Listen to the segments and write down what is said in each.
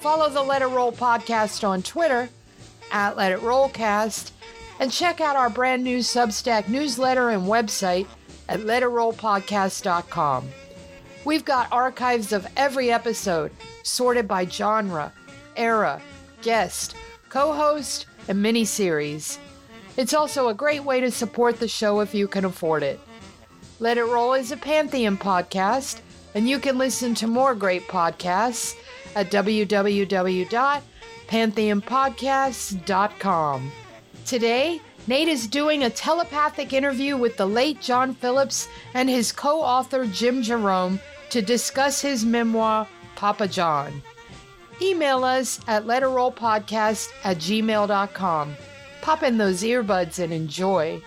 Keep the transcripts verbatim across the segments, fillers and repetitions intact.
Follow the Let It Roll podcast on Twitter, at Let It Rollcast, and check out our brand new Substack newsletter and website at let it roll podcast dot com. We've got archives of every episode, sorted by genre, era, guest, co-host, and miniseries. It's also a great way to support the show if you can afford it. Let It Roll is a Pantheon podcast, and you can listen to more great podcasts at w w w dot pantheon podcasts dot com. Today, Nate is doing a telepathic interview with the late John Phillips and his co-author Jim Jerome to discuss his memoir, Papa John. Email us at let it roll podcast at gmail dot com. Pop in those earbuds and enjoy.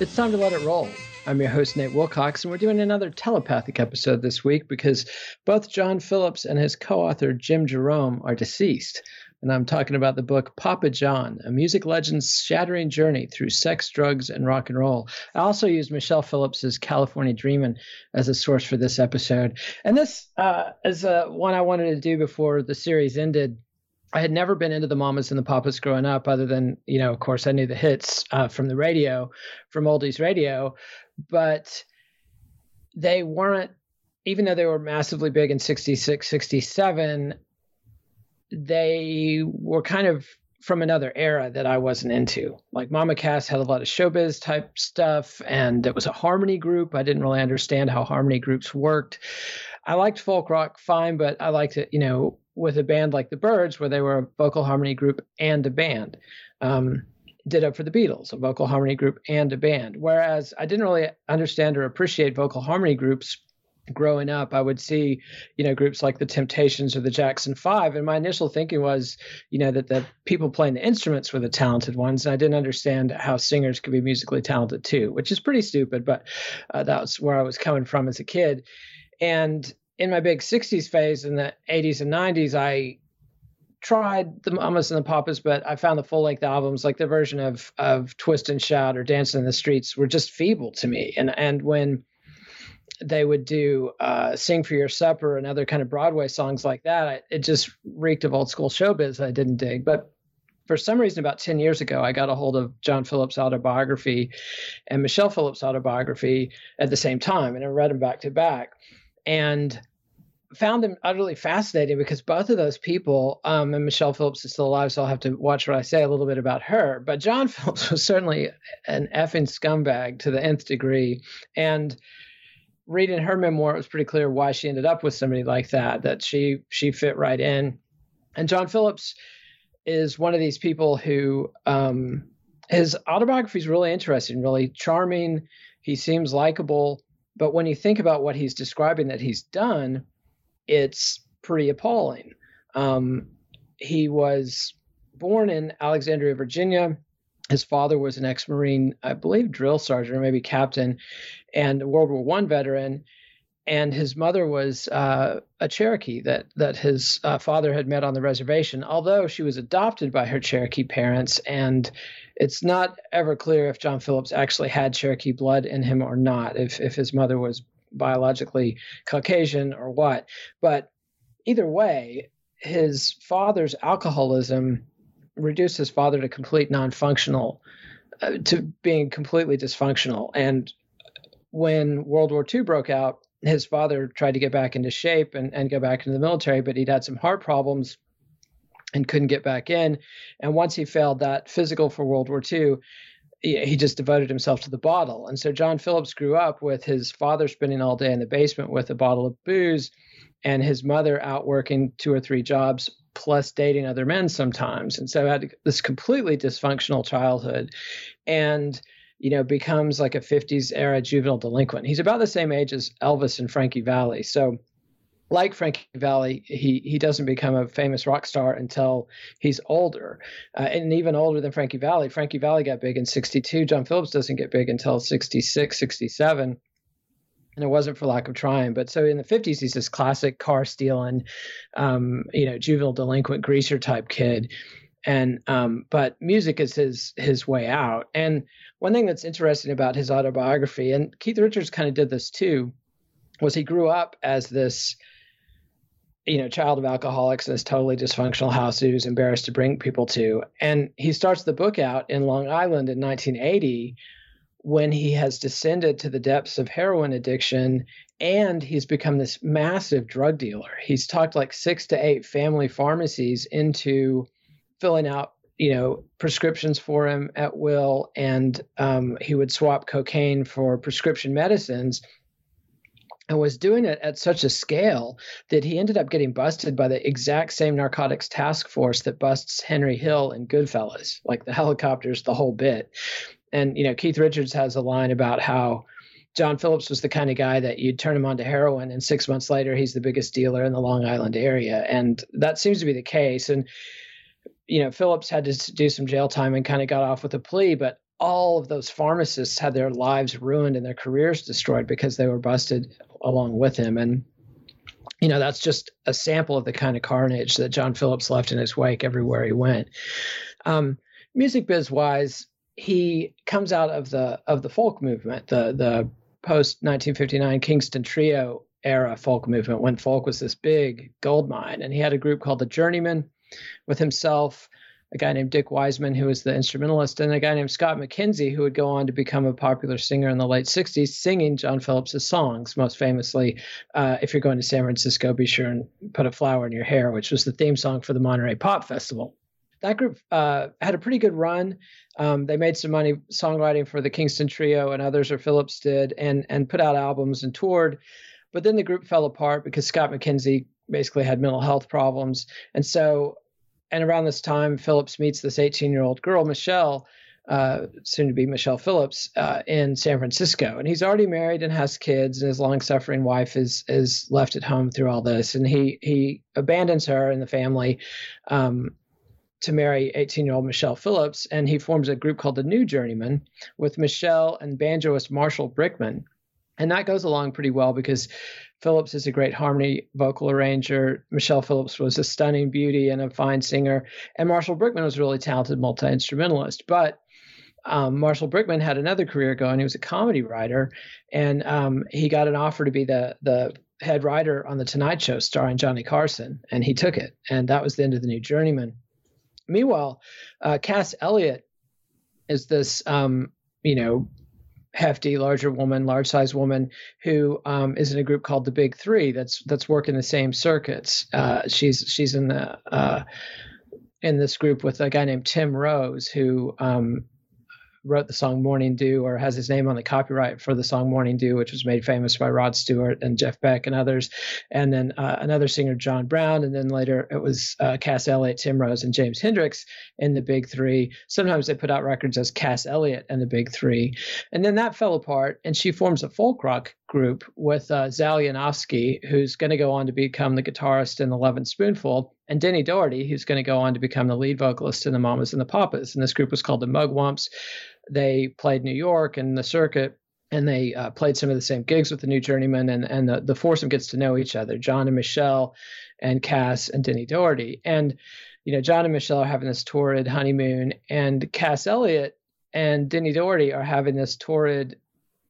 It's time to let it roll. I'm your host, Nate Wilcox, and we're doing another telepathic episode this week because both John Phillips and his co-author, Jim Jerome, are deceased. And I'm talking about the book Papa John, a music legend's shattering journey through sex, drugs, and rock and roll. I also used Michelle Phillips's California Dreamin' as a source for this episode. And this uh, is uh, one I wanted to do before the series ended. I had never been into the Mamas and the Papas growing up, other than, you know, of course, I knew the hits uh, from the radio, from oldies radio, but they weren't, even though they were massively big in sixty-six, sixty-seven, they were kind of from another era that I wasn't into. Like Mama Cass had a lot of showbiz type stuff, and it was a harmony group. I didn't really understand how harmony groups worked. I liked folk rock fine, but I liked it, you know, with a band like the Birds, where they were a vocal harmony group and a band. Um, did up for the Beatles, a vocal harmony group and a band. Whereas I didn't really understand or appreciate vocal harmony groups growing up. I would see, you know, groups like the Temptations or the Jackson Five, and my initial thinking was, you know, that the people playing the instruments were the talented ones. And I didn't understand how singers could be musically talented too, which is pretty stupid, but uh, that's where I was coming from as a kid. And in my big sixties phase in the eighties and nineties, I tried the Mamas and the Papas, but I found the full-length albums, like their version of of Twist and Shout or Dancing in the Streets, were just feeble to me. And and when they would do uh, Sing for Your Supper and other kind of Broadway songs like that, I, it just reeked of old-school showbiz I didn't dig. But for some reason, about ten years ago, I got a hold of John Phillips' autobiography and Michelle Phillips' autobiography at the same time, and I read them back to back. And found them utterly fascinating because both of those people, um, and Michelle Phillips is still alive, so I'll have to watch what I say a little bit about her. But John Phillips was certainly an effing scumbag to the nth degree. And reading her memoir, it was pretty clear why she ended up with somebody like that, that she she fit right in. And John Phillips is one of these people who, um, his autobiography is really interesting, really charming. He seems likable. But when you think about what he's describing that he's done, it's pretty appalling. Um, he was born in Alexandria, Virginia. His father was an ex-Marine, I believe, drill sergeant or maybe captain, and a World War One veteran. and his mother was uh, a Cherokee that that his uh, father had met on the reservation, although she was adopted by her Cherokee parents. And it's not ever clear if John Phillips actually had Cherokee blood in him or not, if if his mother was biologically Caucasian or what. But either way, his father's alcoholism reduced his father to complete non-functional, uh, to being completely dysfunctional. And when World War Two broke out, his father tried to get back into shape and, and go back into the military, but he'd had some heart problems and couldn't get back in. And once he failed that physical for World War Two, he, he just devoted himself to the bottle. And so John Phillips grew up with his father spending all day in the basement with a bottle of booze and his mother out working two or three jobs, plus dating other men sometimes. And so had this completely dysfunctional childhood and, you know, becomes like a fifties era juvenile delinquent. He's about the same age as Elvis and Frankie Valli. So like Frankie Valli, he he doesn't become a famous rock star until he's older, uh, and even older than Frankie Valli. Frankie Valli got big in sixty-two. John Phillips doesn't get big until sixty-six, sixty-seven. And it wasn't for lack of trying. But so in the fifties, he's this classic car stealing, um, you know, juvenile delinquent greaser type kid. And um, but music is his his way out. And one thing that's interesting about his autobiography, and Keith Richards kind of did this too, was he grew up as this, you know, child of alcoholics in this totally dysfunctional house he was embarrassed to bring people to. And he starts the book out in Long Island in nineteen eighty, when he has descended to the depths of heroin addiction and he's become this massive drug dealer. He's talked like six to eight family pharmacies into filling out, you know, prescriptions for him at will. And um, he would swap cocaine for prescription medicines and was doing it at such a scale that he ended up getting busted by the exact same narcotics task force that busts Henry Hill in Goodfellas, like the helicopters, the whole bit. And, you know, Keith Richards has a line about how John Phillips was the kind of guy that you'd turn him onto heroin and six months later, he's the biggest dealer in the Long Island area. And that seems to be the case. And, you know, Phillips had to do some jail time and kind of got off with a plea, but all of those pharmacists had their lives ruined and their careers destroyed because they were busted along with him. And, you know, that's just a sample of the kind of carnage that John Phillips left in his wake everywhere he went. Um, music biz wise, he comes out of the of the folk movement, the the post-nineteen fifty-nine Kingston Trio era folk movement, when folk was this big gold mine. And he had a group called The Journeymen with himself, a guy named Dick Weissman, who was the instrumentalist, and a guy named Scott McKenzie, who would go on to become a popular singer in the late sixties, singing John Phillips' songs, most famously, uh, if you're going to San Francisco, be sure and put a flower in your hair, which was the theme song for the Monterey Pop Festival. That group uh, had a pretty good run. Um, they made some money songwriting for the Kingston Trio and others, or Phillips did, and and put out albums and toured. But then the group fell apart because Scott McKenzie basically had mental health problems. And so, and around this time, Phillips meets this eighteen-year-old girl, Michelle, uh, soon to be Michelle Phillips, uh, in San Francisco. And he's already married and has kids, and his long-suffering wife is is left at home through all this. And he he abandons her and the family, um, to marry eighteen-year-old Michelle Phillips, and he forms a group called The New Journeymen with Michelle and banjoist Marshall Brickman. And that goes along pretty well because Phillips is a great harmony vocal arranger. Michelle Phillips was a stunning beauty and a fine singer. And Marshall Brickman was a really talented multi-instrumentalist. But um, Marshall Brickman had another career going. He was a comedy writer, and um, he got an offer to be the the head writer on The Tonight Show starring Johnny Carson, and he took it. And that was the end of The New Journeymen. Meanwhile, uh, Cass Elliott is this, um, you know, hefty, larger woman, large-sized woman who um, is in a group called The Big Three. That's that's working the same circuits. Uh, she's she's in the uh, in this group with a guy named Tim Rose, who um, wrote the song Morning Dew, or has his name on the copyright for the song Morning Dew, which was made famous by Rod Stewart and Jeff Beck and others. And then uh, another singer, John Brown. And then later it was uh, Cass Elliott, Tim Rose, and James Hendrix in The Big Three. Sometimes they put out records as Cass Elliott and The Big Three. And then that fell apart, and she forms a folk rock group with uh, Zal Yanofsky, who's going to go on to become the guitarist in Eleven Spoonful, and Denny Doherty, who's going to go on to become the lead vocalist in The Mamas and the Papas. And this group was called The Mugwumps. They played New York and the circuit, and they uh, played some of the same gigs with the New Journeymen, and and the, the foursome gets to know each other, John and Michelle and Cass and Denny Doherty. And, you know, John and Michelle are having this torrid honeymoon, and Cass Elliott and Denny Doherty are having this torrid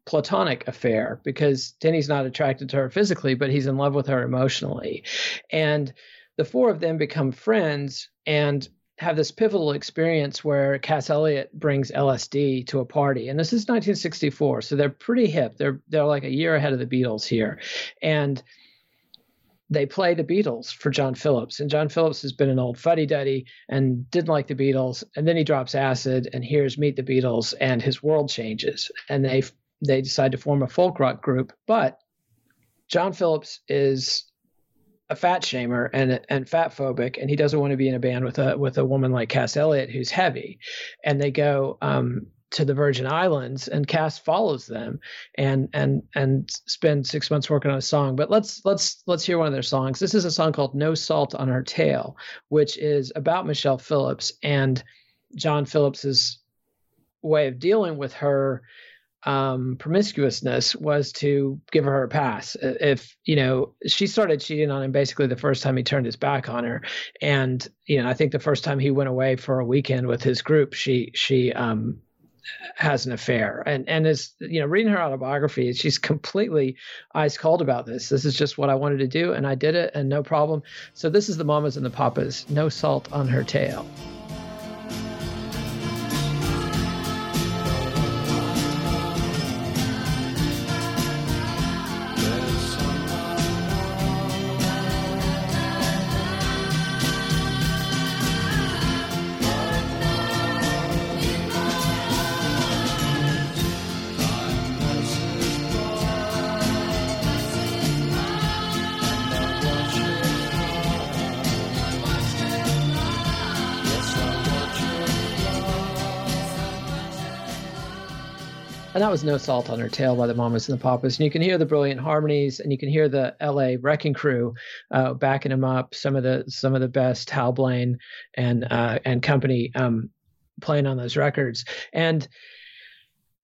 platonic affair, because Denny's not attracted to her physically, but he's in love with her emotionally. And the four of them become friends and have this pivotal experience where Cass Elliott brings L S D to a party. And this is nineteen sixty-four. So they're pretty hip. They're, they're like a year ahead of the Beatles here. And they play the Beatles for John Phillips. And John Phillips has been an old fuddy-duddy and didn't like the Beatles. And then he drops acid and hears Meet the Beatles, and his world changes. And they, they decide to form a folk rock group. But John Phillips is a fat shamer and and fat phobic, and he doesn't want to be in a band with a with a woman like Cass Elliott who's heavy. And they go um, to the Virgin Islands, and Cass follows them, and and and spend six months working on a song. But let's let's let's hear one of their songs. This is a song called "No Salt on Our Tail," which is about Michelle Phillips and John Phillips's way of dealing with her um promiscuousness was to give her a pass. If, you know, she started cheating on him basically the first time he turned his back on her. And, you know, I think the first time he went away for a weekend with his group, she she um has an affair. And and is, you know, reading her autobiography, she's completely ice cold about this. This is just what I wanted to do, and I did it, and no problem. So this is the Mamas and the Papas, "No Salt on Her Tail." And that was "No Salt on Her Tail" by the Mamas and the Papas. And you can hear the brilliant harmonies, and you can hear the L A Wrecking Crew uh, backing them up. Some of the some of the best, Hal Blaine and uh, and company, um, playing on those records. And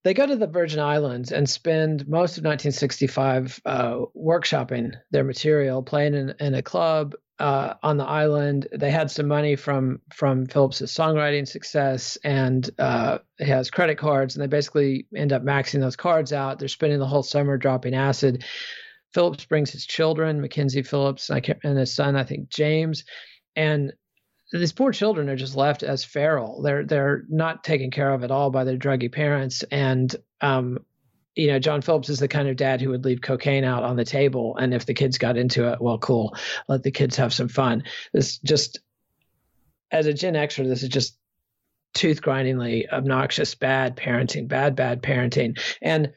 they go to the Virgin Islands and spend most of nineteen sixty-five uh, workshopping their material, playing in, in a club uh, on the island. They had some money from from Phillips's songwriting success, and uh, he has credit cards, and they basically end up maxing those cards out. They're spending the whole summer dropping acid. Phillips brings his children, Mackenzie Phillips, and, I can't, and his son, I think James, and these poor children are just left as feral. They're they're not taken care of at all by their druggy parents, and um, you know, John Phillips is the kind of dad who would leave cocaine out on the table, and if the kids got into it, well, cool, let the kids have some fun. This just, as a Gen Xer, this is just tooth-grindingly obnoxious, bad parenting, bad, bad parenting. And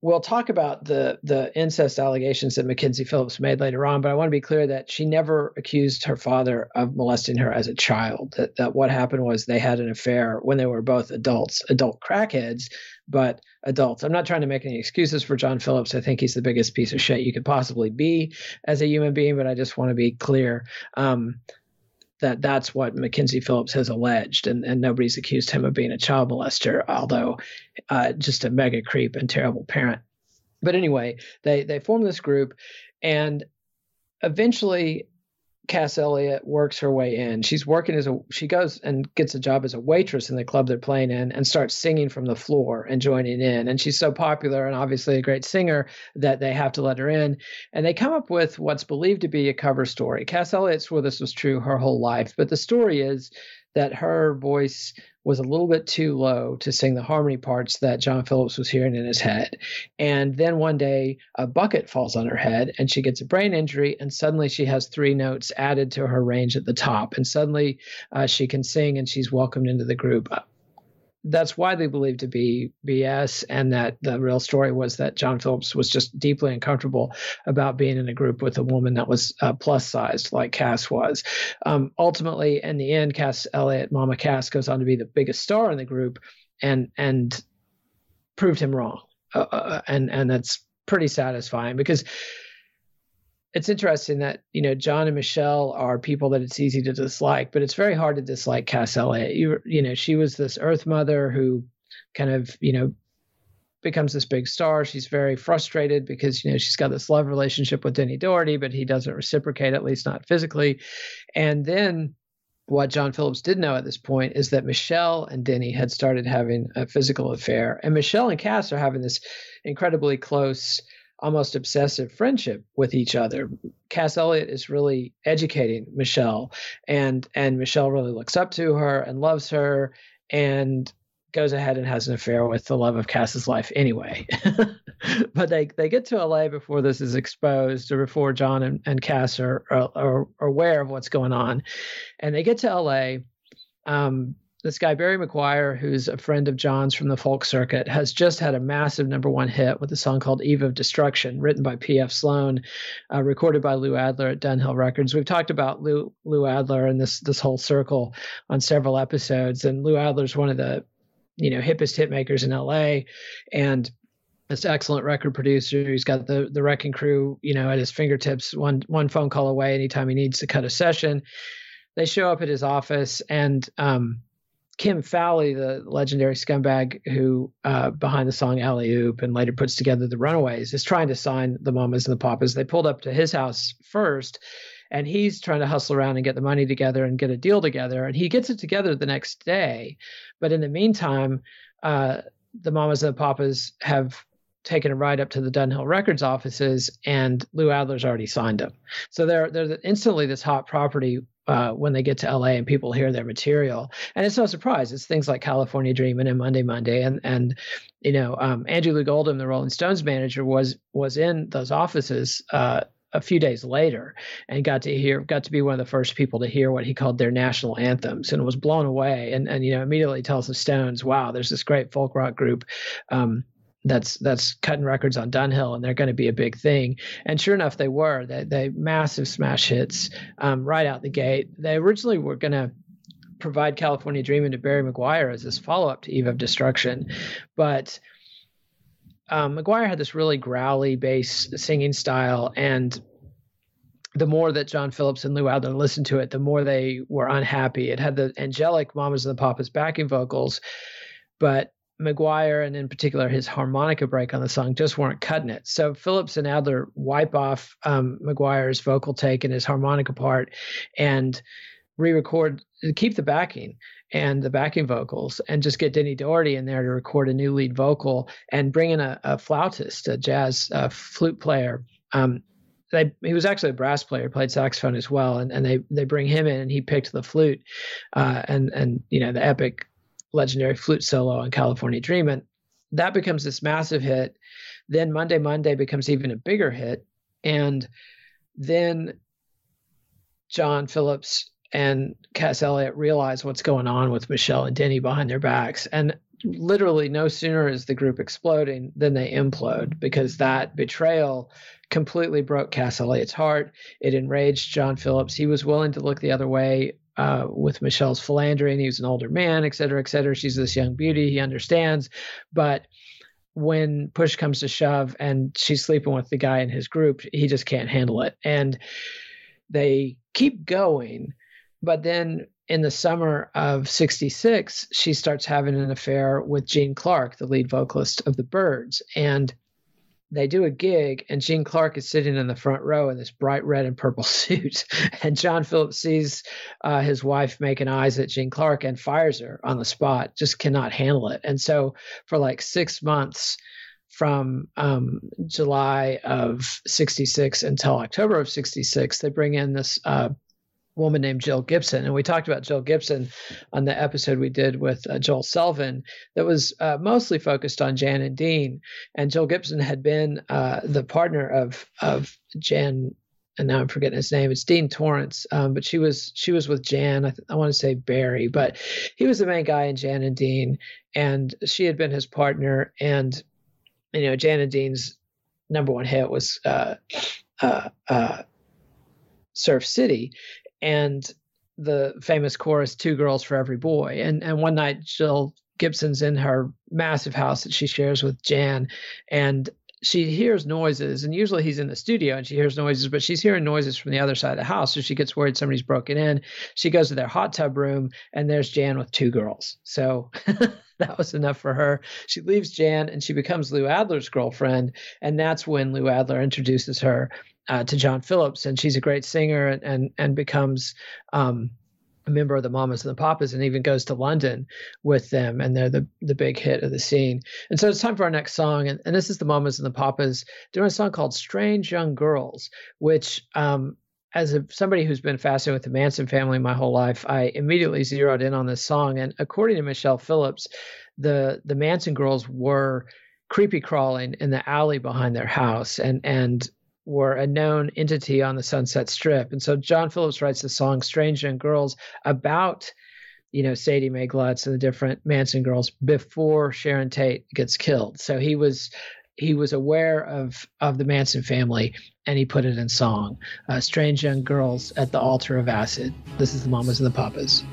we'll talk about the the incest allegations that Mackenzie Phillips made later on, but I want to be clear that she never accused her father of molesting her as a child. That, that what happened was they had an affair when they were both adults, adult crackheads, but adults. I'm not trying to make any excuses for John Phillips. I think he's the biggest piece of shit you could possibly be as a human being, but I just want to be clear um, that that's what Mackenzie Phillips has alleged, and, and nobody's accused him of being a child molester, although uh, just a mega creep and terrible parent. But anyway, they they form this group, and eventually Cass Elliott works her way in. She's working as a she goes and gets a job as a waitress in the club they're playing in, and starts singing from the floor and joining in. And she's so popular and obviously a great singer that they have to let her in. And they come up with what's believed to be a cover story. Cass Elliott swore this was true her whole life, but the story is that her voice was a little bit too low to sing the harmony parts that John Phillips was hearing in his head. And then one day a bucket falls on her head and she gets a brain injury, and suddenly she has three notes added to her range at the top, and suddenly uh, she can sing, and she's welcomed into the group. That's widely believed to be B S, and that the real story was that John Phillips was just deeply uncomfortable about being in a group with a woman that was uh, plus-sized like Cass was. Um, ultimately, in the end, Cass Elliott, Mama Cass, goes on to be the biggest star in the group, and and proved him wrong. Uh, uh, and and that's pretty satisfying, because it's interesting that, you know, John and Michelle are people that it's easy to dislike, but it's very hard to dislike Cass Elliott. You, you know, she was this earth mother who kind of, you know, becomes this big star. She's very frustrated because, you know, she's got this love relationship with Denny Doherty, but he doesn't reciprocate, at least not physically. And then what John Phillips did know at this point is that Michelle and Denny had started having a physical affair, and Michelle and Cass are having this incredibly close, almost obsessive friendship with each other. Cass Elliott is really educating Michelle, and, and Michelle really looks up to her and loves her and goes ahead and has an affair with the love of Cass's life anyway. But they, they get to L A before this is exposed, or before John and, and Cass are, are, are aware of what's going on. And they get to L A. Um, this guy, Barry McGuire, who's a friend of John's from the folk circuit, has just had a massive number one hit with a song called Eve of Destruction, written by P F Sloan, uh, recorded by Lou Adler at Dunhill Records. We've talked about Lou, Lou Adler and this, this whole circle on several episodes. And Lou Adler's one of the, you know, hippest hit makers in L A, and this excellent record producer who's got the the wrecking crew, you know, at his fingertips, one one phone call away anytime he needs to cut a session. They show up at his office, and um, Kim Fowley, the legendary scumbag who uh, behind the song Alley Oop and later puts together the Runaways, is trying to sign the Mamas and the Papas. They pulled up to his house first, and he's trying to hustle around and get the money together and get a deal together. And he gets it together the next day. But in the meantime, uh, the Mamas and the Papas have taken a ride up to the Dunhill Records offices, and Lou Adler's already signed them. So they're, they're instantly this hot property uh, when they get to L A and people hear their material. And it's no surprise. It's things like California Dreamin' and Monday Monday. And, and you know, um, Andrew Loog Oldham, the Rolling Stones manager, was was in those offices uh a few days later, and got to hear, got to be one of the first people to hear what he called their national anthems, and was blown away. And, and, you know, immediately tells the Stones, wow, there's this great folk rock group um, that's, that's cutting records on Dunhill, and they're going to be a big thing. And sure enough, they were, they, they massive smash hits um, right out the gate. They originally were going to provide California Dreamin' to Barry McGuire as this follow-up to Eve of Destruction. But Um, McGuire had this really growly bass singing style, and the more that John Phillips and Lou Adler listened to it, the more they were unhappy. It had the angelic Mamas and the Papas backing vocals, but McGuire, and in particular his harmonica break on the song, just weren't cutting it. So Phillips and Adler wipe off um, McGuire's vocal take and his harmonica part and re-record, keep the backing and the backing vocals, and just get Denny Doherty in there to record a new lead vocal, and bring in a, a flautist, a jazz uh, flute player. Um, they, he was actually a brass player, played saxophone as well. And, and they, they bring him in, and he picked the flute uh, and, and, you know, the epic legendary flute solo on California Dreamin'. That becomes this massive hit. Then Monday Monday becomes even a bigger hit. And then John Phillips and Cass Elliott realize what's going on with Michelle and Denny behind their backs. And literally no sooner is the group exploding than they implode, because that betrayal completely broke Cass Elliott's heart. It enraged John Phillips. He was willing to look the other way uh, with Michelle's philandering. He was an older man, et cetera, et cetera. She's this young beauty. He understands. But when push comes to shove and she's sleeping with the guy in his group, he just can't handle it. And they keep going. But then in the summer of sixty-six, she starts having an affair with Gene Clark, the lead vocalist of the Birds. And they do a gig, and Gene Clark is sitting in the front row in this bright red and purple suit. And John Phillips sees uh, his wife making eyes at Gene Clark and fires her on the spot, just cannot handle it. And so for like six months from um, July of sixty-six until October of sixty-six, they bring in this uh woman named Jill Gibson. And we talked about Jill Gibson on the episode we did with uh, Joel Selvin that was uh, mostly focused on Jan and Dean. And Jill Gibson had been uh, the partner of of Jan, and now I'm forgetting his name, it's Dean Torrance. Um, but she was she was with Jan, I, th- I want to say Barry, but he was the main guy in Jan and Dean. And she had been his partner. And, you know, Jan and Dean's number one hit was uh, uh, uh, Surf City, and the famous chorus, Two Girls for Every Boy. And and one night, Jill Gibson's in her massive house that she shares with Jan, and she hears noises. And usually he's in the studio and she hears noises, but she's hearing noises from the other side of the house. So she gets worried somebody's broken in. She goes to their hot tub room, and there's Jan with two girls. So That was enough for her. She leaves Jan and she becomes Lou Adler's girlfriend. And that's when Lou Adler introduces her uh, to John Phillips. And she's a great singer and, and, and becomes um, a member of the Mamas and the Papas and even goes to London with them. And they're the, the big hit of the scene. And so it's time for our next song. And, and this is the Mamas and the Papas doing a song called Strange Young Girls, which, um, as a, somebody who's been fascinated with the Manson family my whole life, I immediately zeroed in on this song. And according to Michelle Phillips, the the Manson girls were creepy crawling in the alley behind their house and and were a known entity on the Sunset Strip. And so John Phillips writes the song Strange Young Girls about, you know, Sadie Mae Glutz and the different Manson girls before Sharon Tate gets killed. So he was he was aware of of the Manson family, and he put it in song. Uh, Strange Young Girls at the Altar of Acid. This is the Mamas and the Papas.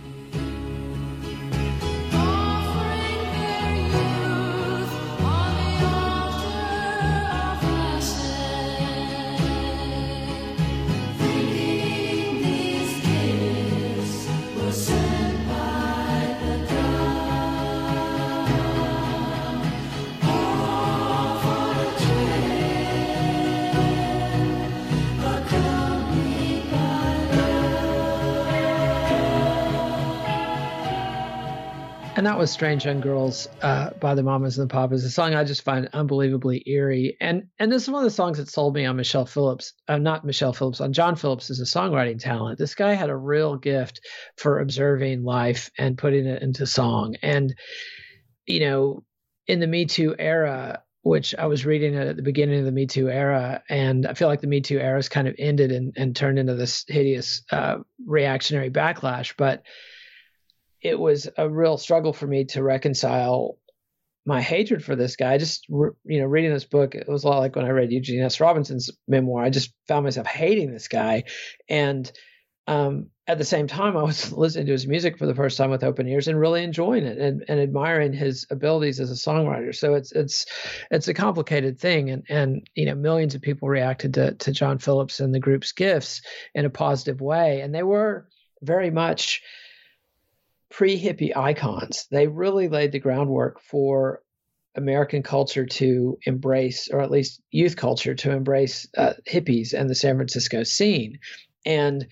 And that was Strange Young Girls uh, by the Mamas and the Papas, a song I just find unbelievably eerie. And and this is one of the songs that sold me on Michelle Phillips, uh, not Michelle Phillips, on John Phillips as a songwriting talent. This guy had a real gift for observing life and putting it into song. And, you know, in the Me Too era, which I was reading at the beginning of the Me Too era. And I feel like the Me Too era has kind of ended and, and turned into this hideous uh, reactionary backlash. But it was a real struggle for me to reconcile my hatred for this guy. I just, you know, reading this book, it was a lot like when I read Eugene S. Robinson's memoir. I just found myself hating this guy. And um, at the same time, I was listening to his music for the first time with open ears and really enjoying it and, and admiring his abilities as a songwriter. So it's it's it's a complicated thing. And, and you know, millions of people reacted to, to John Phillips and the group's gifts in a positive way. And they were very much pre-hippie icons. They really laid the groundwork for American culture to embrace, or at least youth culture to embrace uh, hippies and the San Francisco scene. And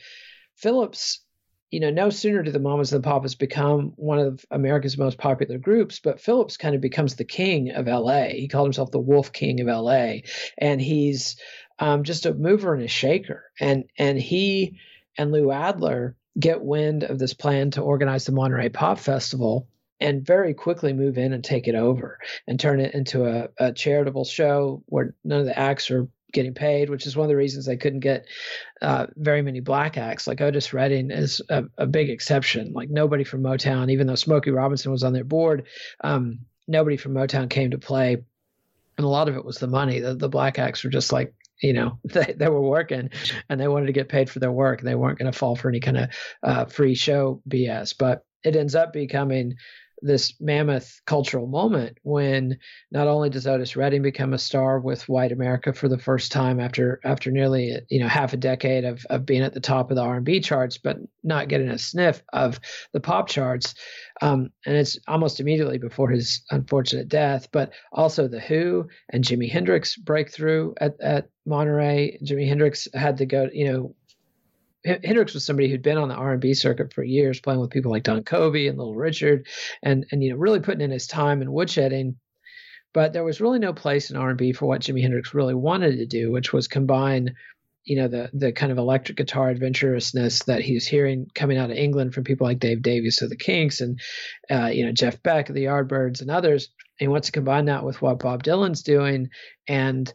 Phillips, you know, no sooner do the Mamas and the Papas become one of America's most popular groups, but Phillips kind of becomes the king of L A. He called himself the Wolf King of L A, and he's um, just a mover and a shaker. And and he and Lou Adler get wind of this plan to organize the Monterey Pop Festival and very quickly move in and take it over and turn it into a, a charitable show where none of the acts are getting paid, which is one of the reasons they couldn't get uh, very many black acts. Like Otis Redding is a, a big exception. Like nobody from Motown, even though Smokey Robinson was on their board, um, nobody from Motown came to play. And a lot of it was the money. The, the black acts were just like, you know, they, they were working and they wanted to get paid for their work. They weren't going to fall for any kind of uh, free show B S. But it ends up becoming this mammoth cultural moment when not only does Otis Redding become a star with white America for the first time after after nearly, you know, half a decade of, of being at the top of the R and B charts, but not getting a sniff of the pop charts. Um, and it's almost immediately before his unfortunate death, but also The Who and Jimi Hendrix breakthrough at, at Monterey. Jimi Hendrix had to go, you know, Hendrix was somebody who'd been on the R and B circuit for years, playing with people like Don Covey and Little Richard and, and you know, really putting in his time and woodshedding. But there was really no place in R and B for what Jimi Hendrix really wanted to do, which was combine, you know, the the kind of electric guitar adventurousness that he was hearing coming out of England from people like Dave Davies of the Kinks and, uh, you know, Jeff Beck of the Yardbirds and others. And he wants to combine that with what Bob Dylan's doing, and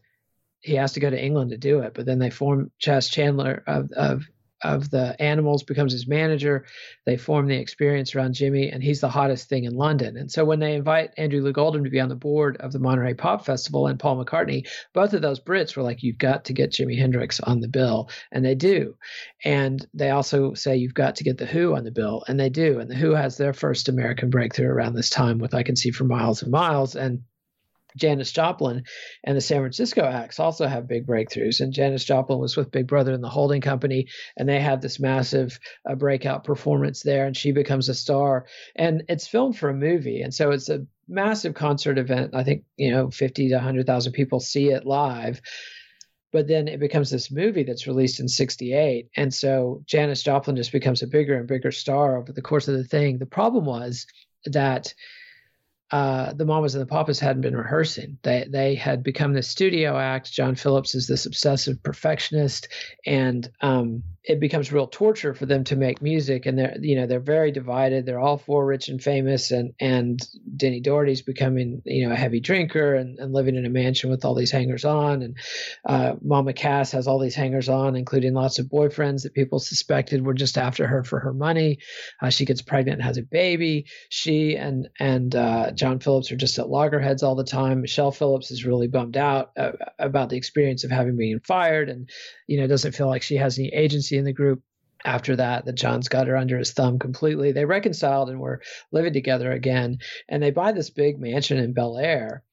he has to go to England to do it. But then they form Chas Chandler of of of the Animals becomes his manager. They form the Experience around Jimmy, and he's the hottest thing in London. And so when they invite Andrew Loog Oldham to be on the board of the Monterey Pop Festival and Paul McCartney, both of those Brits were like, you've got to get Jimi Hendrix on the bill. And they do. And they also say, you've got to get The Who on the bill. And they do. And The Who has their first American breakthrough around this time with I Can See for Miles and Miles. And Janis Joplin and the San Francisco acts also have big breakthroughs. And Janis Joplin was with Big Brother and the Holding Company, and they had this massive uh, breakout performance there, and she becomes a star. And it's filmed for a movie, and so it's a massive concert event. I think, you know, fifty to one hundred thousand people see it live. But then it becomes this movie that's released in sixty-eight. And so Janis Joplin just becomes a bigger and bigger star over the course of the thing. The problem was that Uh, the Mamas and the Papas hadn't been rehearsing. They they had become this studio act. John Phillips is this obsessive perfectionist, and um, it becomes real torture for them to make music. And they're you know they're very divided. They're all for rich and famous, and and Denny Doherty's becoming you know a heavy drinker and, and living in a mansion with all these hangers on. And uh, Mama Cass has all these hangers on, including lots of boyfriends that people suspected were just after her for her money. Uh, she gets pregnant and has a baby. She and and uh, John Phillips are just at loggerheads all the time. Michelle Phillips is really bummed out uh, about the experience of having been fired, and you know doesn't feel like she has any agency in the group. After that, that John's got her under his thumb completely. They reconciled and were living together again, and they buy this big mansion in Bel Air.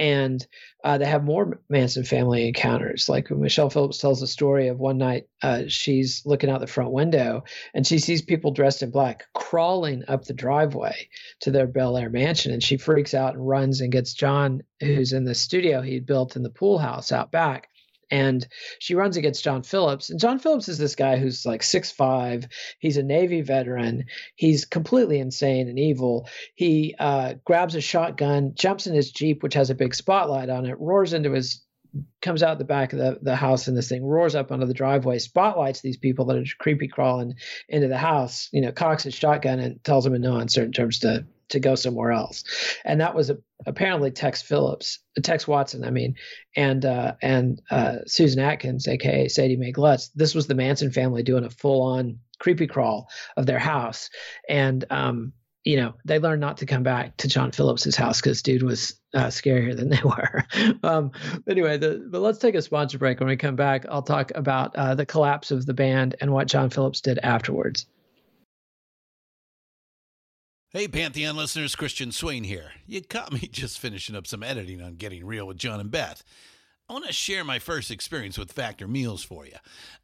And uh, they have more Manson family encounters. Like when Michelle Phillips tells the story of one night, uh, she's looking out the front window and she sees people dressed in black crawling up the driveway to their Bel Air mansion. And she freaks out and runs and gets John, who's in the studio he'd built in the pool house out back. And she runs against John Phillips. And John Phillips is this guy who's like six five. He's a Navy veteran. He's completely insane and evil. He uh, grabs a shotgun, jumps in his Jeep, which has a big spotlight on it, roars into his comes out the back of the, the house, and this thing roars up onto the driveway, spotlights these people that are creepy crawling into the house, you know, cocks his shotgun and tells them in no uncertain terms to to go somewhere else. And that was a, apparently Tex Phillips, Tex Watson, I mean, and uh, and uh, Susan Atkins, a k a. Sadie Mae Glutz. This was the Manson family doing a full-on creepy crawl of their house. And, um, you know, they learned not to come back to John Phillips's house because dude was uh, scarier than they were. um, anyway, the, but let's take a sponsor break. When we come back, I'll talk about uh, the collapse of the band and what John Phillips did afterwards. Hey, Pantheon listeners, Christian Swain here. You caught me just finishing up some editing on Getting Real with John and Beth. I want to share my first experience with Factor Meals for you.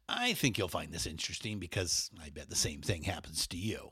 I think you'll find this interesting because I bet the same thing happens to you.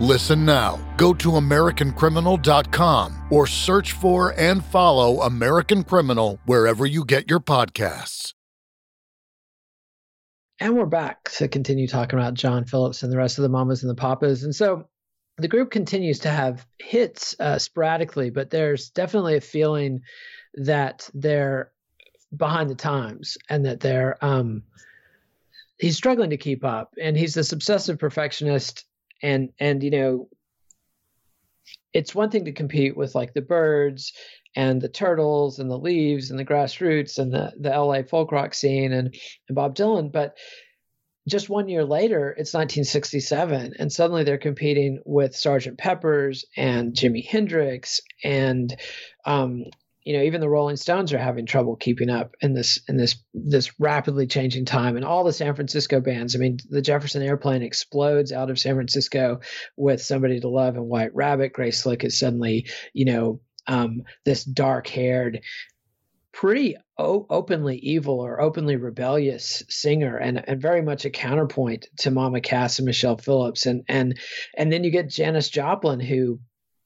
Listen now. Go to American Criminal dot com or search for and follow American Criminal wherever you get your podcasts. And we're back to continue talking about John Phillips and the rest of the Mamas and the Papas. And so the group continues to have hits uh, sporadically, but there's definitely a feeling that they're behind the times and that they're um, he's struggling to keep up. And he's this obsessive perfectionist. And, and, you know, it's one thing to compete with like the Birds and the Turtles and the Leaves and the Grassroots and the, the L A folk rock scene and, and Bob Dylan. But just one year later, it's nineteen sixty-seven and suddenly they're competing with Sergeant Pepper's and Jimi Hendrix. And, um, you know, even the Rolling Stones are having trouble keeping up in this in this this rapidly changing time, and all the San Francisco bands. I mean, the Jefferson Airplane explodes out of San Francisco with "Somebody to Love" and "White Rabbit." Grace Slick is suddenly, you know, um, this dark-haired, pretty o- openly evil or openly rebellious singer, and and very much a counterpoint to Mama Cass and Michelle Phillips, and and and then you get Janis Joplin, who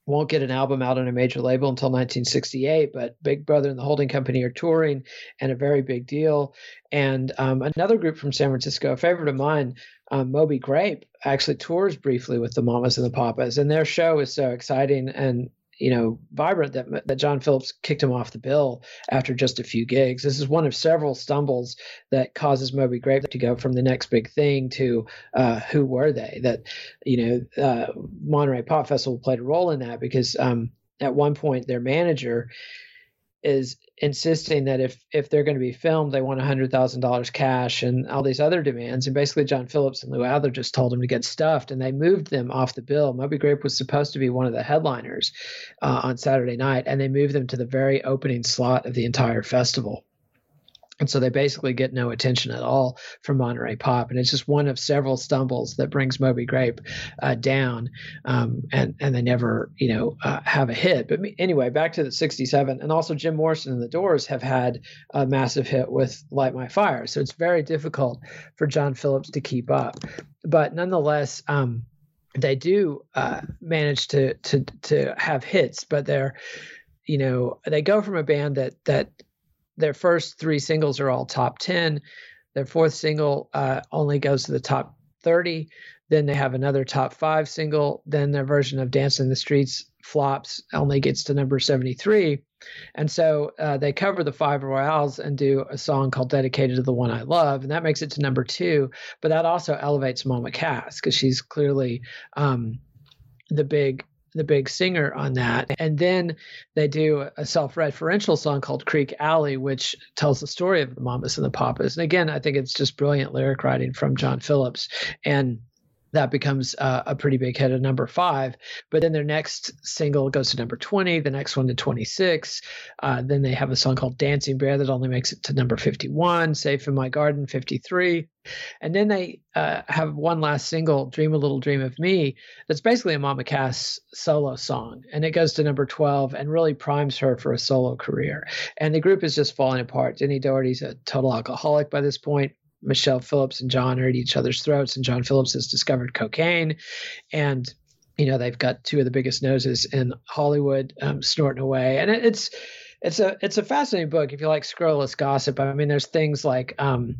won't get an album out on a major label until nineteen sixty-eight, but Big Brother and the Holding Company are touring and a very big deal. And um, another group from San Francisco, a favorite of mine, um, Moby Grape, actually tours briefly with the Mamas and the Papas. And their show is so exciting and, you know, vibrant that, that John Phillips kicked him off the bill after just a few gigs. This is one of several stumbles that causes Moby Grape to go from the next big thing to uh, Who Were They? That, you know, uh, Monterey Pop Festival played a role in that because um, at one point their manager is insisting that if if they're going to be filmed, they want one hundred thousand dollars cash and all these other demands. And basically John Phillips and Lew Adler just told him to get stuffed, and they moved them off the bill. Moby Grape was supposed to be one of the headliners uh, on Saturday night, and they moved them to the very opening slot of the entire festival. And so they basically get no attention at all from Monterey Pop. And it's just one of several stumbles that brings Moby Grape uh, down. Um, and, and they never, you know, uh, have a hit. But anyway, back to the sixty-seven. And also Jim Morrison and the Doors have had a massive hit with Light My Fire. So it's very difficult for John Phillips to keep up. But nonetheless, um, they do uh, manage to, to, to have hits. But they're, you know, they go from a band that that – their first three singles are all top ten. Their fourth single uh, only goes to the top thirty. Then they have another top five single. Then their version of Dancing in the Streets flops, only gets to number seventy-three. And so uh, they cover the Five Royales and do a song called Dedicated to the One I Love. And that makes it to number two. But that also elevates Mama Cass because she's clearly um, the big the big singer on that. And then they do a self-referential song called Creek Alley, which tells the story of the Mamas and the Papas. And again, I think it's just brilliant lyric writing from John Phillips. And that becomes uh, a pretty big hit at number five. But then their next single goes to number twenty, the next one to twenty-six. Uh, then they have a song called Dancing Bear that only makes it to number fifty-one, Safe in My Garden, fifty-three. And then they uh, have one last single, Dream a Little Dream of Me, that's basically a Mama Cass solo song. And it goes to number twelve and really primes her for a solo career. And the group is just falling apart. Denny Doherty's a total alcoholic by this point. Michelle Phillips and John are at each other's throats, and John Phillips has discovered cocaine. And, you know, they've got two of the biggest noses in Hollywood um, snorting away. And it, it's it's a it's a fascinating book if you like scurrilous gossip. I mean, there's things like, um,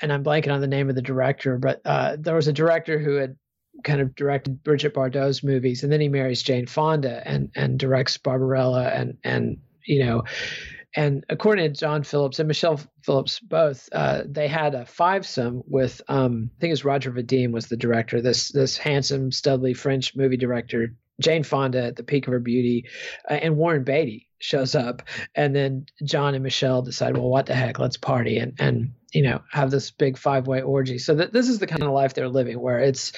and I'm blanking on the name of the director, but uh, there was a director who had kind of directed Bridget Bardot's movies, and then he marries Jane Fonda and and directs Barbarella and and, you know, and according to John Phillips and Michelle Phillips both, uh, they had a fivesome with, um, I think it was Roger Vadim was the director, this this handsome, studly French movie director, Jane Fonda at the peak of her beauty, uh, and Warren Beatty shows up. And then John and Michelle decide, well, what the heck, let's party and, and you know, have this big five-way orgy. So that this is the kind of life they're living, where it's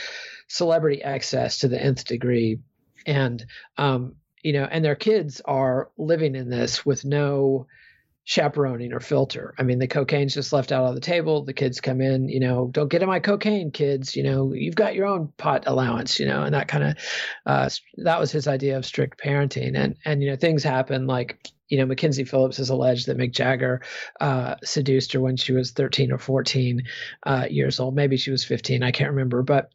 celebrity excess to the nth degree. And um you know, and their kids are living in this with no chaperoning or filter. I mean, the cocaine's just left out on the table. The kids come in, you know, don't get in my cocaine, kids. You know, you've got your own pot allowance, you know, and that kind of, uh, that was his idea of strict parenting. And, and, you know, things happen like, you know, Mackenzie Phillips has alleged that Mick Jagger uh, seduced her when she was thirteen or fourteen uh, years old. Maybe she was fifteen. I can't remember. But,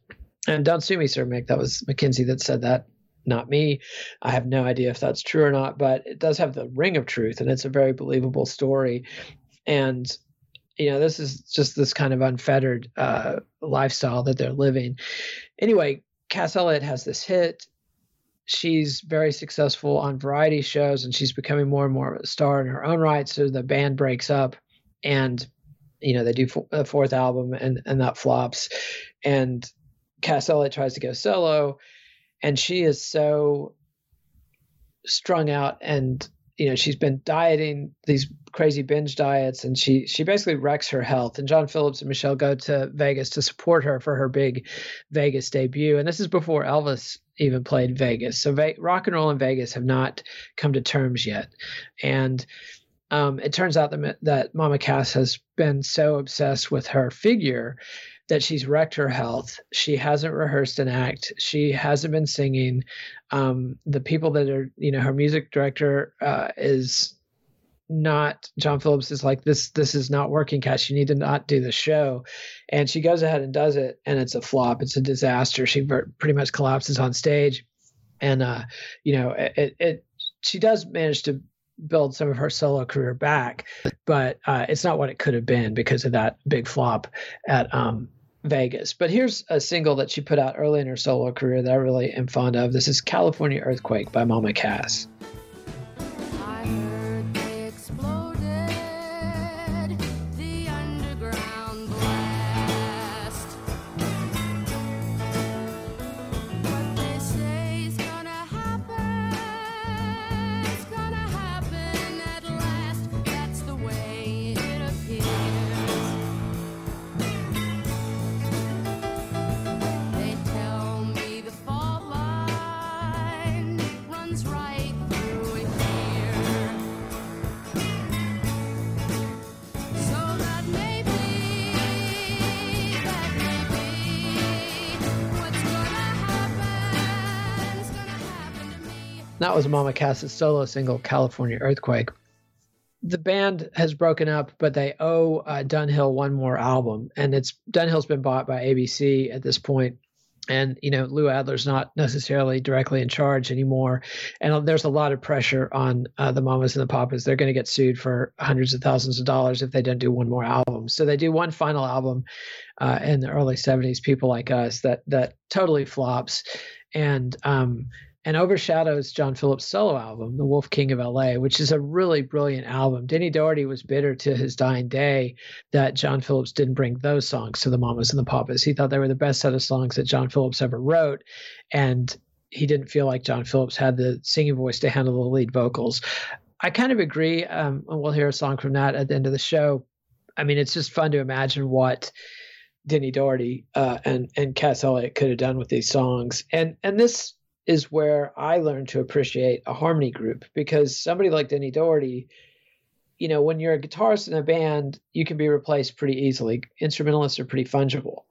and don't sue me, Sir Mick, that was Mackenzie that said that. Not me. I have no idea if that's true or not, but it does have the ring of truth, and it's a very believable story. And, you know, this is just this kind of unfettered uh, lifestyle that they're living. Anyway, Cass Elliott has this hit. She's very successful on variety shows, and she's becoming more and more of a star in her own right. So the band breaks up, and, you know, they do f- a fourth album, and, and that flops. And Cass Elliott tries to go solo. And she is so strung out, and, you know, she's been dieting these crazy binge diets, and she she basically wrecks her health. And John Phillips and Michelle go to Vegas to support her for her big Vegas debut. And this is before Elvis even played Vegas. So ve- rock and roll and Vegas have not come to terms yet. And um, it turns out that, that Mama Cass has been so obsessed with her figure that she's wrecked her health. She hasn't rehearsed an act. She hasn't been singing. Um, the people that are, you know, her music director uh, is not, John Phillips is like, this, this is not working, Cass. You need to not do the show. And she goes ahead and does it, and it's a flop. It's a disaster. She pretty much collapses on stage. And, uh, you know, it, it, she does manage to build some of her solo career back, but uh, it's not what it could have been because of that big flop at um, Vegas. But here's a single that she put out early in her solo career that I really am fond of. This is California Earthquake by Mama Cass. That was Mama Cass's solo single, California Earthquake. The band has broken up, but they owe uh, Dunhill one more album. And it's Dunhill's been bought by A B C at this point. And, you know, Lou Adler's not necessarily directly in charge anymore. And there's a lot of pressure on uh, the Mamas and the Papas. They're going to get sued for hundreds of thousands of dollars if they don't do one more album. So they do one final album uh, in the early seventies, People Like Us, that that totally flops. And, um, and overshadows John Phillips' solo album, The Wolf King of L A, which is a really brilliant album. Denny Doherty was bitter to his dying day that John Phillips didn't bring those songs to the Mamas and the Papas. He thought they were the best set of songs that John Phillips ever wrote, and he didn't feel like John Phillips had the singing voice to handle the lead vocals. I kind of agree, um, and we'll hear a song from that at the end of the show. I mean, it's just fun to imagine what Denny Doherty uh, and and Cass Elliott could have done with these songs. And and this is where I learned to appreciate a harmony group, because somebody like Denny Doherty, you know, when you're a guitarist in a band, you can be replaced pretty easily. Instrumentalists are pretty fungible.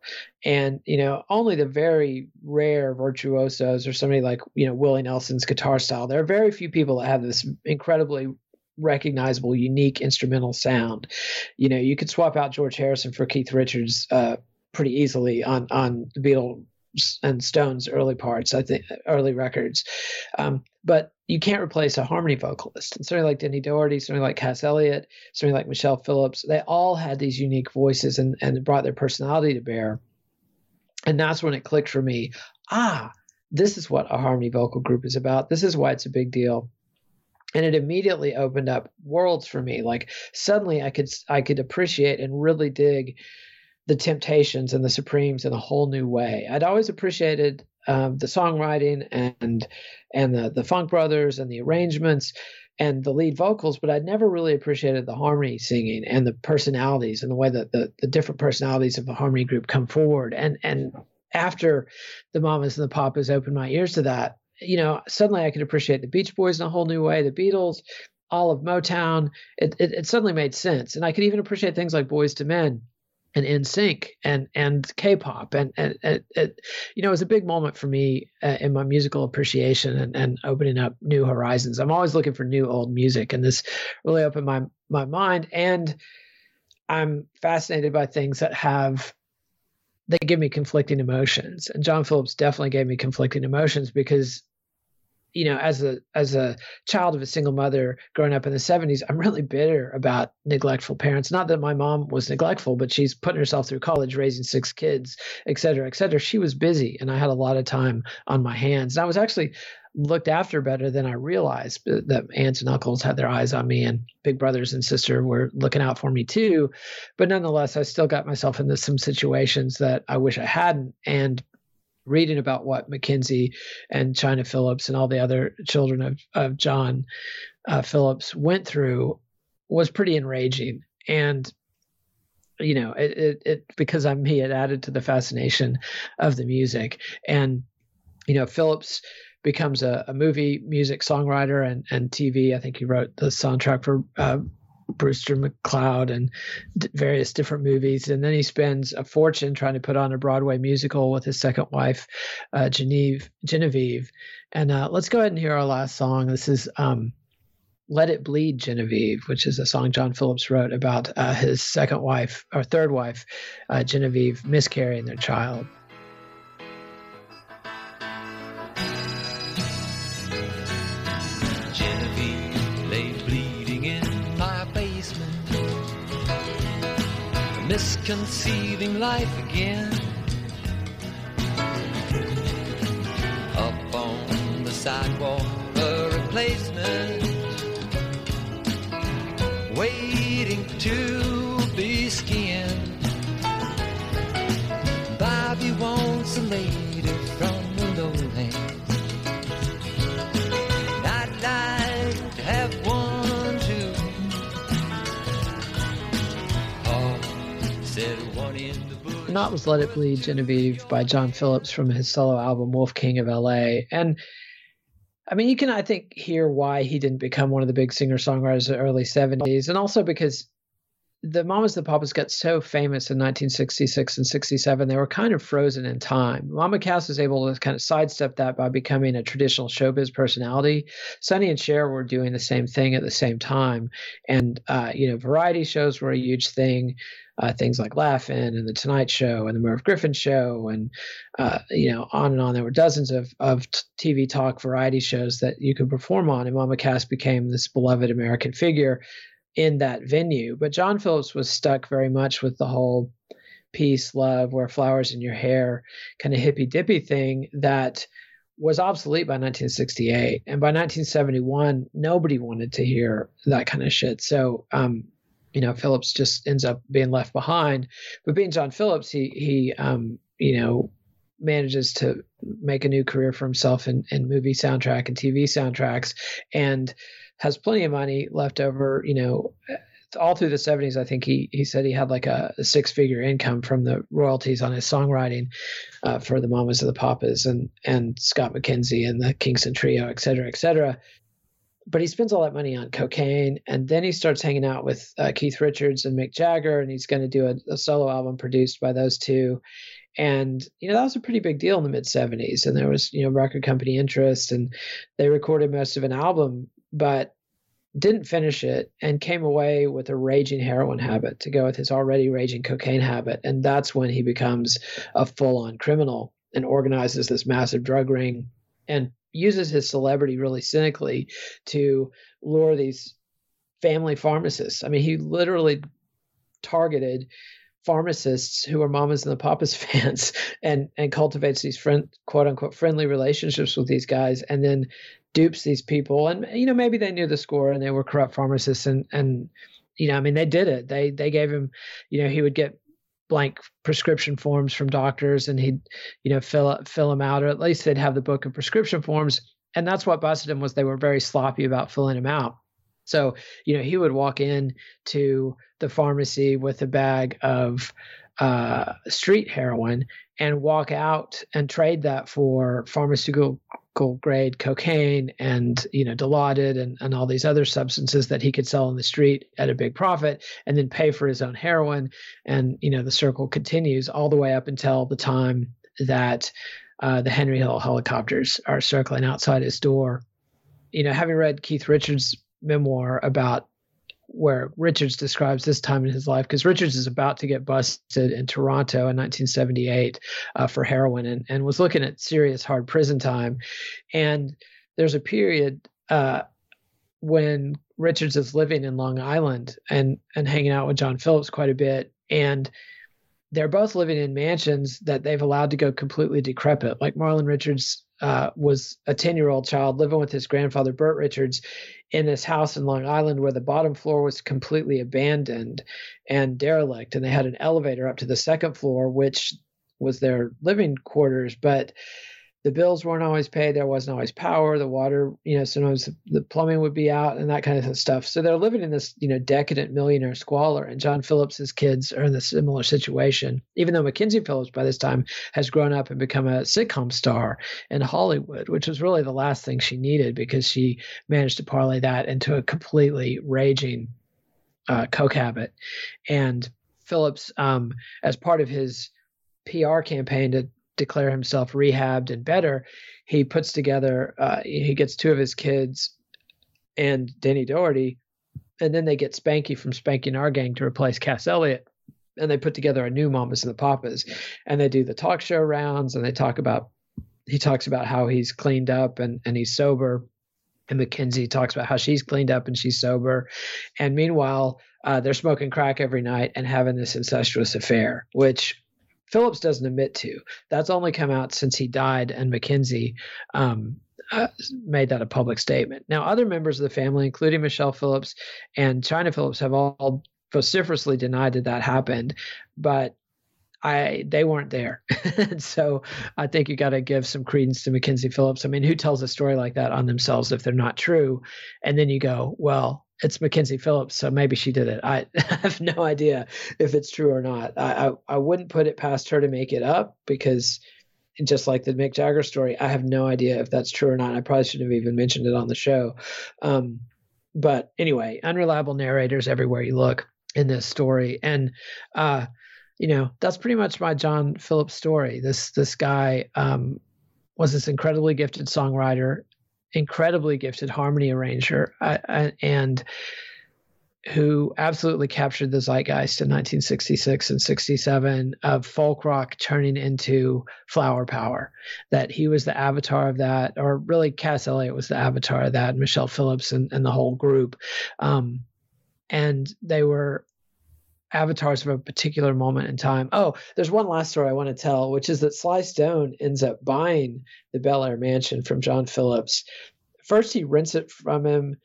And, you know, only the very rare virtuosos or somebody like, you know, Willie Nelson's guitar style. There are very few people that have this incredibly recognizable, unique instrumental sound. You know, you could swap out George Harrison for Keith Richards uh, pretty easily on, on the Beatles and Stones early parts, I think, early records. Um, but you can't replace a harmony vocalist. And somebody like Denny Doherty, somebody like Cass Elliott, somebody like Michelle Phillips, they all had these unique voices and, and brought their personality to bear. And that's when it clicked for me. Ah, this is what a harmony vocal group is about. This is why it's a big deal. And it immediately opened up worlds for me. Like suddenly I could, I could appreciate and really dig the Temptations and the Supremes in a whole new way. I'd always appreciated um, the songwriting and and the, the Funk Brothers and the arrangements and the lead vocals, but I'd never really appreciated the harmony singing and the personalities and the way that the, the different personalities of the harmony group come forward. And and after the Mamas and the Papas opened my ears to that, you know, suddenly I could appreciate the Beach Boys in a whole new way, the Beatles, all of Motown. It it, it suddenly made sense. And I could even appreciate things like Boyz two Men and N Sync and and K-pop and and, and and you know, it was a big moment for me uh, in my musical appreciation and, and opening up new horizons. I'm always looking for new old music, and this really opened my my mind. And I'm fascinated by things that have they give me conflicting emotions. And John Phillips definitely gave me conflicting emotions because, you know, as a as a child of a single mother growing up in the seventies, I'm really bitter about neglectful parents. Not that my mom was neglectful, but she's putting herself through college, raising six kids, et cetera, et cetera. She was busy, and I had a lot of time on my hands. And I was actually looked after better than I realized, that aunts and uncles had their eyes on me, and big brothers and sister were looking out for me too. But nonetheless, I still got myself into some situations that I wish I hadn't. And reading about what McKenzie and China Phillips and all the other children of, of John uh, Phillips went through was pretty enraging. And, you know, it, it, it, because I'm me, it added to the fascination of the music. And, you know, Phillips becomes a, a movie music songwriter and, and T V. I think he wrote the soundtrack for, uh, Brewster McCloud and d- various different movies. And then he spends a fortune trying to put on a Broadway musical with his second wife, uh, Genevieve, Genevieve. And uh, let's go ahead and hear our last song. This is um, Let It Bleed, Genevieve, which is a song John Phillips wrote about uh, his second wife or third wife, uh, Genevieve, miscarrying their child. Misconceiving life again. Up on the sidewalk, a replacement, waiting to be skinned. Bobby wants a lady from the lowlands, and I'd like to have one too. Oh, and that was Let It Bleed, Genevieve by John Phillips from his solo album Wolf King of L A. And I mean, you can, I think, hear why he didn't become one of the big singer-songwriters of the early seventies. And also because the Mamas and the Papas got so famous in nineteen sixty-six and sixty-seven, they were kind of frozen in time. Mama Cass was able to kind of sidestep that by becoming a traditional showbiz personality. Sonny and Cher were doing the same thing at the same time. And, uh, you know, variety shows were a huge thing. Uh, things like Laugh-In and The Tonight Show and The Merv Griffin Show and, uh, you know, on and on. There were dozens of of T V talk variety shows that you could perform on, and Mama Cass became this beloved American figure in that venue. But John Phillips was stuck very much with the whole peace, love, wear flowers in your hair kind of hippy-dippy thing that was obsolete by nineteen sixty-eight. And by nineteen seventy-one, nobody wanted to hear that kind of shit. So, um, you know, Phillips just ends up being left behind. But being John Phillips, he, he um, you know, manages to make a new career for himself in, in movie soundtrack and T V soundtracks, and has plenty of money left over, you know, all through the seventies, I think he he said he had like a, a six-figure income from the royalties on his songwriting uh, for the Mamas and the Papas and and Scott McKenzie and the Kingston Trio, et cetera, et cetera. But he spends all that money on cocaine, and then he starts hanging out with uh, Keith Richards and Mick Jagger, and he's going to do a, a solo album produced by those two. And, you know, that was a pretty big deal in the mid-seventies, and there was, you know, record company interest, and they recorded most of an album, but didn't finish it and came away with a raging heroin habit to go with his already raging cocaine habit. And that's when he becomes a full-on criminal and organizes this massive drug ring and uses his celebrity really cynically to lure these family pharmacists. I mean, he literally targeted pharmacists who are Mamas and the Papas fans and, and cultivates these friend, quote unquote, friendly relationships with these guys and then dupes these people. And, you know, maybe they knew the score and they were corrupt pharmacists and, and, you know, I mean, they did it. They, they gave him, you know, he would get blank prescription forms from doctors and he'd, you know, fill fill them out, or at least they'd have the book of prescription forms. And that's what busted him, was they were very sloppy about filling him out. So, you know, he would walk in to the pharmacy with a bag of uh, street heroin and walk out and trade that for pharmaceutical grade cocaine and, you know, Dilaudid and, and all these other substances that he could sell on the street at a big profit and then pay for his own heroin. And, you know, the circle continues all the way up until the time that uh, the Henry Hill helicopters are circling outside his door. You know, having read Keith Richards' memoir about where Richards describes this time in his life, because Richards is about to get busted in Toronto in nineteen seventy-eight uh, for heroin and, and was looking at serious hard prison time. And there's a period uh, when Richards is living in Long Island and, and hanging out with John Phillips quite a bit. And they're both living in mansions that they've allowed to go completely decrepit. Like Marlon Richards uh, was a ten-year-old child living with his grandfather, Burt Richards, in this house in Long Island where the bottom floor was completely abandoned and derelict. And they had an elevator up to the second floor, which was their living quarters. But the bills weren't always paid. There wasn't always power. The water, you know, sometimes the plumbing would be out and that kind of stuff. So they're living in this, you know, decadent millionaire squalor. And John Phillips's kids are in a similar situation, even though Mackenzie Phillips by this time has grown up and become a sitcom star in Hollywood, which was really the last thing she needed, because she managed to parlay that into a completely raging uh, coke habit. And Phillips, um, as part of his P R campaign to declare himself rehabbed and better, he puts together, uh, he gets two of his kids and Denny Doherty, and then they get Spanky from Spanky and Our Gang to replace Cass Elliott, and they put together a new Mamas and the Papas, and they do the talk show rounds, and they talk about, he talks about how he's cleaned up and, and he's sober, and Mackenzie talks about how she's cleaned up and she's sober, and meanwhile, uh, they're smoking crack every night and having this incestuous affair, which Phillips doesn't admit to. That's only come out since he died, and McKenzie um, uh, made that a public statement. Now, other members of the family, including Michelle Phillips and China Phillips, have all vociferously denied that that happened, but I they weren't there. And so I think you got to give some credence to Mackenzie Phillips. I mean, who tells a story like that on themselves if they're not true? And then you go, well, it's Mackenzie Phillips, so maybe she did it. I, I have no idea if it's true or not. I, I I wouldn't put it past her to make it up, because just like the Mick Jagger story, I have no idea if that's true or not. I probably shouldn't have even mentioned it on the show. Um, but anyway, unreliable narrators everywhere you look in this story. And, uh, you know, that's pretty much my John Phillips story. This, this guy um, was this incredibly gifted songwriter, incredibly gifted harmony arranger, I, I, and who absolutely captured the zeitgeist in nineteen sixty-six and sixty-seven of folk rock turning into flower power, that he was the avatar of that, or really Cass Elliott was the avatar of that, and Michelle Phillips and, and the whole group. Um, and they were avatars of a particular moment in time. Oh, there's one last story I want to tell, which is that Sly Stone ends up buying the Bel Air mansion from John Phillips. First, he rents it from him,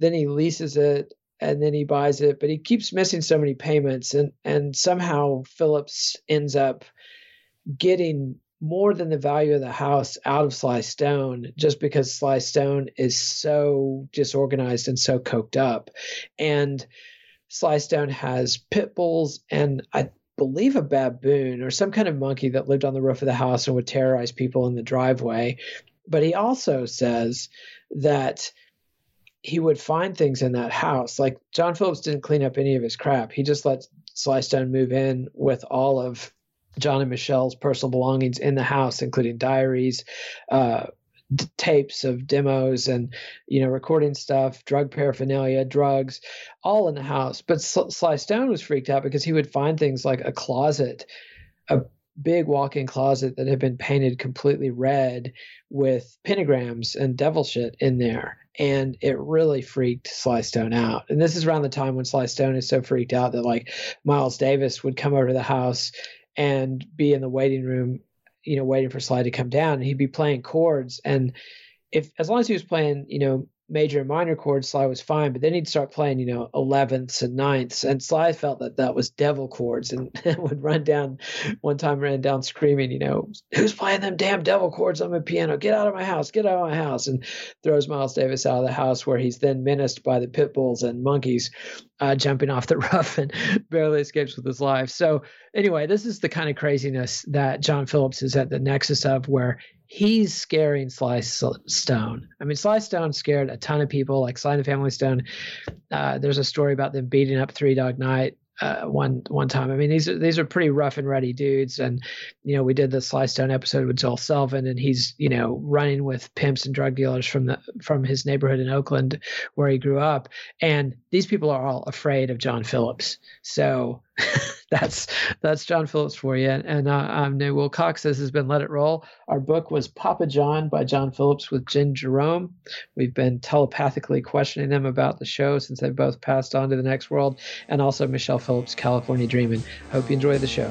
then he leases it, and then he buys it, but he keeps missing so many payments, and, and somehow Phillips ends up getting more than the value of the house out of Sly Stone, just because Sly Stone is so disorganized and so coked up. And Slystone has pit bulls and I believe a baboon or some kind of monkey that lived on the roof of the house and would terrorize people in the driveway. But he also says that he would find things in that house. Like, John Phillips didn't clean up any of his crap. He just let Slystone move in with all of John and Michelle's personal belongings in the house, including diaries, uh, d- tapes of demos and, you know, recording stuff, drug paraphernalia, drugs, all in the house. But Sl- Slystone was freaked out because he would find things like a closet, a big walk-in closet that had been painted completely red with pentagrams and devil shit in there. And it really freaked Slystone out. And this is around the time when Slystone is so freaked out that, like, Miles Davis would come over to the house and be in the waiting room, you know, waiting for Sly to come down. And he'd be playing chords. And if, as long as he was playing, you know, major and minor chords, Sly was fine. But then he'd start playing, you know, elevenths and ninths. And Sly felt that that was devil chords and would run down, one time ran down screaming, you know, who's playing them damn devil chords on my piano? Get out of my house. Get out of my house. And throws Miles Davis out of the house, where he's then menaced by the pit bulls and monkeys uh, jumping off the roof and barely escapes with his life. So anyway, this is the kind of craziness that John Phillips is at the nexus of, where he's scaring Slystone. I mean, Slystone scared a ton of people, like Sly and the Family Stone. Uh, there's a story about them beating up Three Dog Night uh, one one time. I mean, these are these are pretty rough and ready dudes. And, you know, we did the Slystone episode with Joel Selvin, and he's, you know, running with pimps and drug dealers from the from his neighborhood in Oakland where he grew up. And these people are all afraid of John Phillips. So that's that's John Phillips for you. And, and uh, I'm Nate Wilcox. This has been Let It Roll. Our book was Papa John by John Phillips with Jim Jerome. We've been telepathically questioning them about the show since they've both passed on to the next world. And also Michelle Phillips, California Dreamin'. Hope you enjoy the show.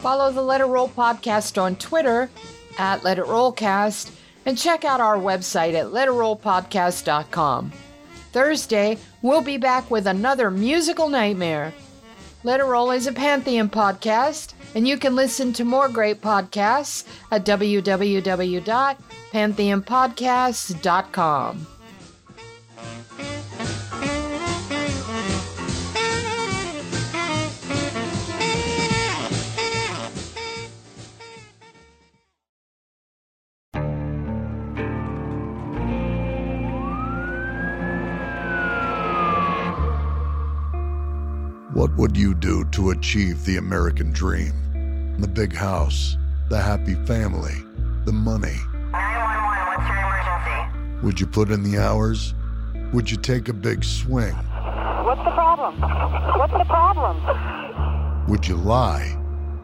Follow the Let It Roll podcast on Twitter at Let It Rollcast. And check out our website at let it roll podcast dot com. Thursday, we'll be back with another musical nightmare. Let It Roll is a Pantheon podcast, and you can listen to more great podcasts at w w w dot pantheon podcasts dot com. What would you do to achieve the American dream? The big house, the happy family, the money. nine one one, what's your emergency? Would you put in the hours? Would you take a big swing? What's the problem? What's the problem? Would you lie?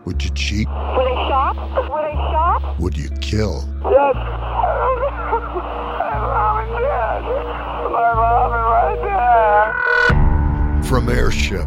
Would you cheat? Would I shop? Would I shop? Would you kill? Yes. My mom and dad. My mom and my dad. From Airship,